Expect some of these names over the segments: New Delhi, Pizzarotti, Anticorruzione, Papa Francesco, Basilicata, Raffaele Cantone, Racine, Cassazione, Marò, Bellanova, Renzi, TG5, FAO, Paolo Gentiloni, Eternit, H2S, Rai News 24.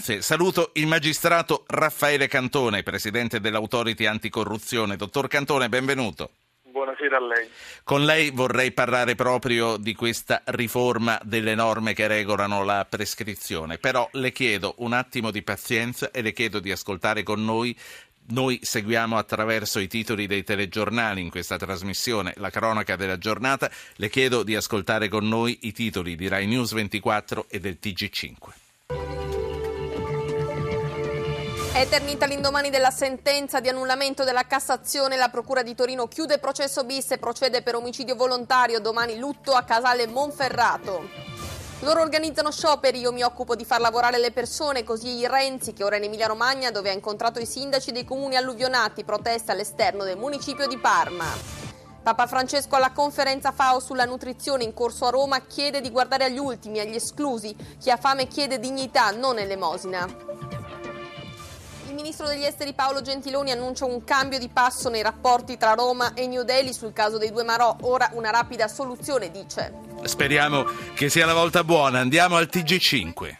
Saluto il magistrato Raffaele Cantone, presidente dell'Autority Anticorruzione. Dottor Cantone, benvenuto. Buonasera a lei. Con lei vorrei parlare proprio di questa riforma delle norme che regolano la prescrizione, però le chiedo un attimo di pazienza e le chiedo di ascoltare con noi. Noi seguiamo attraverso i titoli dei telegiornali in questa trasmissione la cronaca della giornata. Le chiedo di ascoltare con noi i titoli di Rai News 24 e del TG5. Eternit all'indomani della sentenza di annullamento della Cassazione, la Procura di Torino chiude processo bis e procede per omicidio volontario, domani lutto a Casale Monferrato. Loro organizzano scioperi, io mi occupo di far lavorare le persone, così Renzi, che ora è in Emilia-Romagna dove ha incontrato i sindaci dei comuni alluvionati, protesta all'esterno del municipio di Parma. Papa Francesco alla conferenza FAO sulla nutrizione in corso a Roma chiede di guardare agli ultimi, agli esclusi, chi ha fame chiede dignità, non elemosina. Il ministro degli esteri Paolo Gentiloni annuncia un cambio di passo nei rapporti tra Roma e New Delhi sul caso dei due Marò, ora una rapida soluzione, dice. Speriamo che sia la volta buona, andiamo al TG5.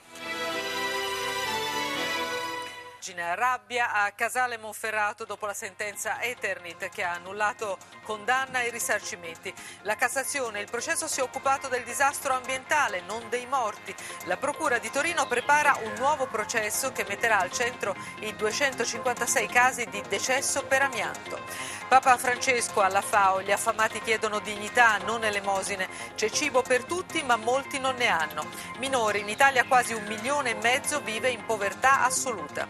Rabbia a Casale Monferrato dopo la sentenza Eternit che ha annullato condanna e risarcimenti. La Cassazione, il processo si è occupato del disastro ambientale, non dei morti. La Procura di Torino prepara un nuovo processo che metterà al centro i 256 casi di decesso per amianto. Papa Francesco alla FAO, gli affamati chiedono dignità, non elemosine. C'è cibo per tutti ma molti non ne hanno. Minori, in Italia quasi 1,5 milioni vive in povertà assoluta.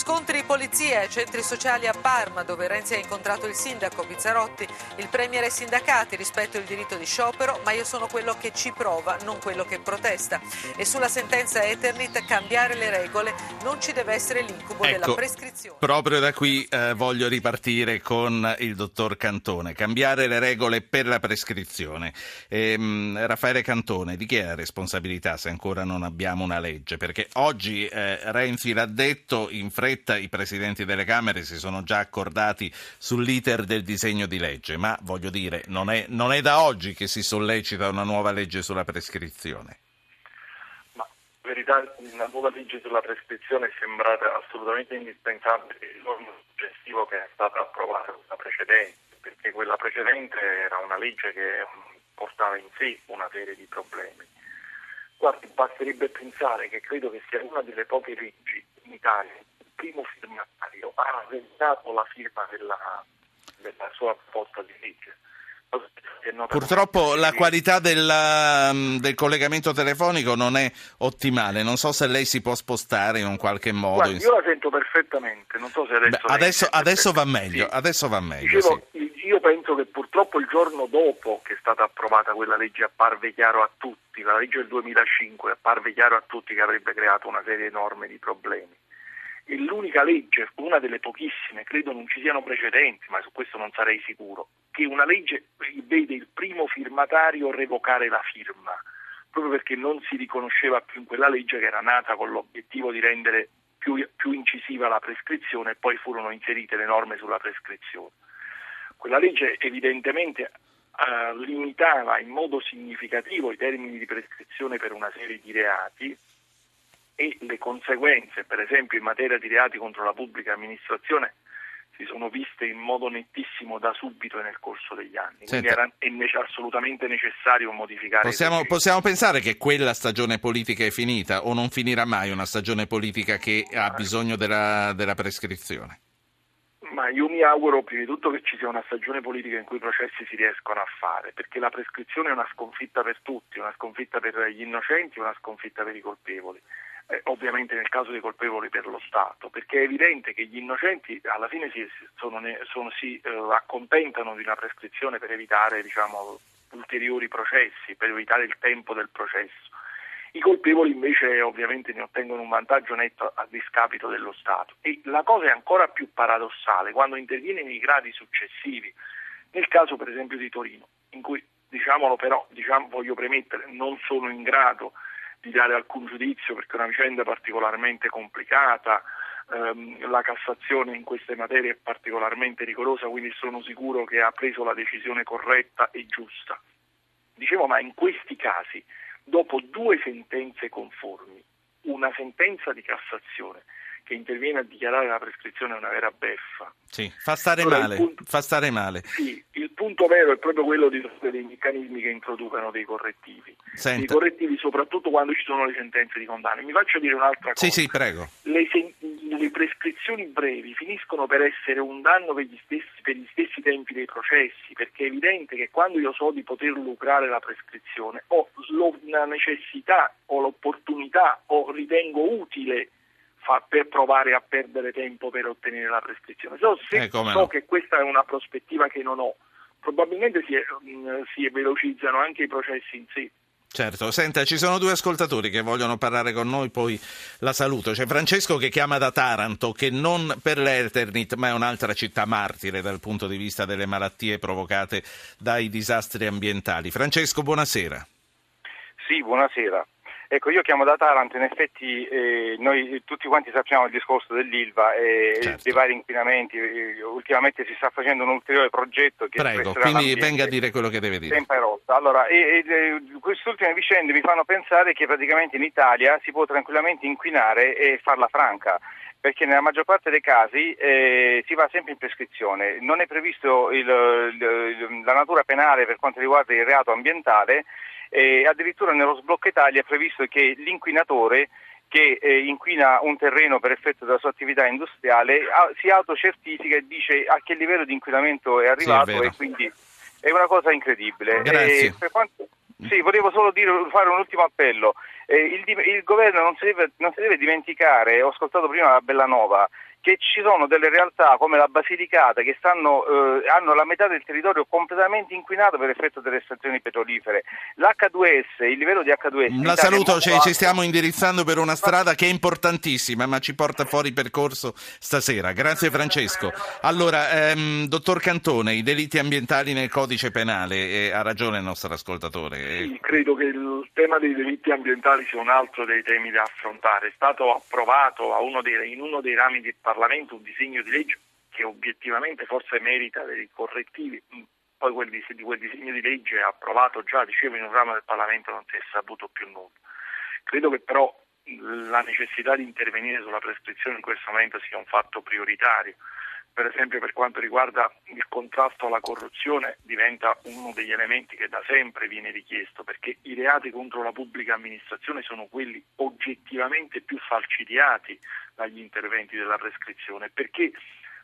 Scontri polizia e centri sociali a Parma, dove Renzi ha incontrato il sindaco Pizzarotti. Il premier e i sindacati: rispetto il diritto di sciopero, ma io sono quello che ci prova, non quello che protesta. E sulla sentenza Eternit, cambiare le regole, non ci deve essere l'incubo della prescrizione. Proprio da qui voglio ripartire con il dottor Cantone. Cambiare le regole per la prescrizione. Raffaele Cantone, di chi è la responsabilità se ancora non abbiamo una legge? Perché oggi Renzi l'ha detto, in fretta i presidenti delle Camere si sono già accordati sull'iter del disegno di legge, ma voglio dire, non è da oggi che si sollecita una nuova legge sulla prescrizione. Ma in verità una nuova legge sulla prescrizione è sembrata assolutamente indispensabile il norma successivo che è stata approvata quella precedente, perché quella precedente era una legge che portava in sé una serie di problemi. Guardi, basterebbe pensare che credo che sia una delle poche leggi in Italia, il primo firmatario ha avventato la firma della sua proposta di legge. Purtroppo la qualità del collegamento telefonico non è ottimale, non so se lei si può spostare in un qualche modo. Guarda, io la sento perfettamente, non so se adesso va meglio, sì. Adesso va meglio. Dicevo, sì. Io penso che purtroppo il giorno dopo che è stata approvata quella legge apparve chiaro a tutti, la legge del 2005 apparve chiaro a tutti che avrebbe creato una serie enorme di problemi. E l'unica legge, una delle pochissime, credo non ci siano precedenti, ma su questo non sarei sicuro, che una legge vede il primo firmatario revocare la firma, proprio perché non si riconosceva più in quella legge che era nata con l'obiettivo di rendere più incisiva la prescrizione, e poi furono inserite le norme sulla prescrizione. Quella legge evidentemente limitava in modo significativo i termini di prescrizione per una serie di reati, e le conseguenze, per esempio in materia di reati contro la pubblica amministrazione, si sono viste in modo nettissimo da subito e nel corso degli anni. Quindi è assolutamente necessario modificare. Possiamo pensare che quella stagione politica è finita o non finirà mai una stagione politica che ha bisogno della prescrizione? Ma io mi auguro prima di tutto che ci sia una stagione politica in cui i processi si riescono a fare, perché la prescrizione è una sconfitta per tutti, una sconfitta per gli innocenti, una sconfitta per i colpevoli. Ovviamente nel caso dei colpevoli per lo Stato, perché è evidente che gli innocenti alla fine si accontentano di una prescrizione per evitare, ulteriori processi, per evitare il tempo del processo. I colpevoli invece ovviamente ne ottengono un vantaggio netto a discapito dello Stato. E la cosa è ancora più paradossale quando interviene nei gradi successivi, nel caso per esempio di Torino, in cui, voglio premettere, non sono in grado di dare alcun giudizio perché è una vicenda particolarmente complicata, la Cassazione in queste materie è particolarmente rigorosa, quindi sono sicuro che ha preso la decisione corretta e giusta. Dicevo, ma in questi casi, dopo due sentenze conformi, una sentenza di Cassazione che interviene a dichiarare la prescrizione è una vera beffa. Sì, fa stare allora, male, Sì, il punto vero è proprio quello di trovare dei meccanismi che introducano dei correttivi. Dei correttivi soprattutto quando ci sono le sentenze di condanna. Mi faccio dire un'altra cosa. Sì, prego. Le prescrizioni brevi finiscono per essere un danno per gli stessi tempi dei processi, perché è evidente che quando io so di poter lucrare la prescrizione ho la necessità o l'opportunità o ritengo utile per provare a perdere tempo per ottenere la prescrizione. So che questa è una prospettiva che non ho, probabilmente si velocizzano anche i processi in sé. Certo, senta, ci sono due ascoltatori che vogliono parlare con noi, poi la saluto. C'è Francesco che chiama da Taranto, che non per l'Eternit, ma è un'altra città martire dal punto di vista delle malattie provocate dai disastri ambientali. Francesco, buonasera. Sì, buonasera. Ecco, io chiamo da Taranto, in effetti noi tutti quanti sappiamo il discorso dell'Ilva e dei vari inquinamenti, ultimamente si sta facendo un ulteriore progetto che... Prego, quindi venga a dire quello che deve dire. Allora, queste ultime vicende mi fanno pensare che praticamente in Italia si può tranquillamente inquinare e farla franca, perché nella maggior parte dei casi si va sempre in prescrizione, non è previsto la natura penale per quanto riguarda il reato ambientale. E addirittura nello sblocca Italia è previsto che l'inquinatore che inquina un terreno per effetto della sua attività industriale si autocertifica e dice a che livello di inquinamento è arrivato, e quindi è una cosa incredibile. E per quanto... Sì, volevo solo fare un ultimo appello. Il governo non si deve dimenticare, ho ascoltato prima la Bellanova, che ci sono delle realtà come la Basilicata che hanno la metà del territorio completamente inquinato per effetto delle stazioni petrolifere. L'H2S, il livello di H2S... La saluto, ci stiamo indirizzando per una strada che è importantissima, ma ci porta fuori percorso stasera. Grazie Francesco. Allora, dottor Cantone, i delitti ambientali nel codice penale, ha ragione il nostro ascoltatore. Sì, credo che il tema dei delitti ambientali sia un altro dei temi da affrontare. È stato approvato in uno dei rami di Parlamento un disegno di legge che obiettivamente forse merita dei correttivi, poi quel disegno di legge approvato già, dicevo, in un ramo del Parlamento non si è saputo più nulla. Credo che però la necessità di intervenire sulla prescrizione in questo momento sia un fatto prioritario. Per esempio, per quanto riguarda il contrasto alla corruzione, diventa uno degli elementi che da sempre viene richiesto, perché i reati contro la pubblica amministrazione sono quelli oggettivamente più falcidiati dagli interventi della prescrizione, perché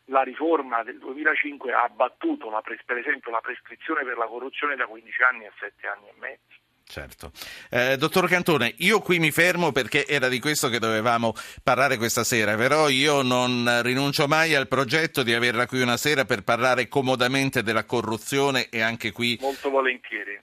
la riforma del 2005 ha abbattuto per esempio la prescrizione per la corruzione da 15 anni a 7 anni e mezzo. Certo. Dottor Cantone, io qui mi fermo perché era di questo che dovevamo parlare questa sera, però io non rinuncio mai al progetto di averla qui una sera per parlare comodamente della corruzione e anche qui... Molto volentieri.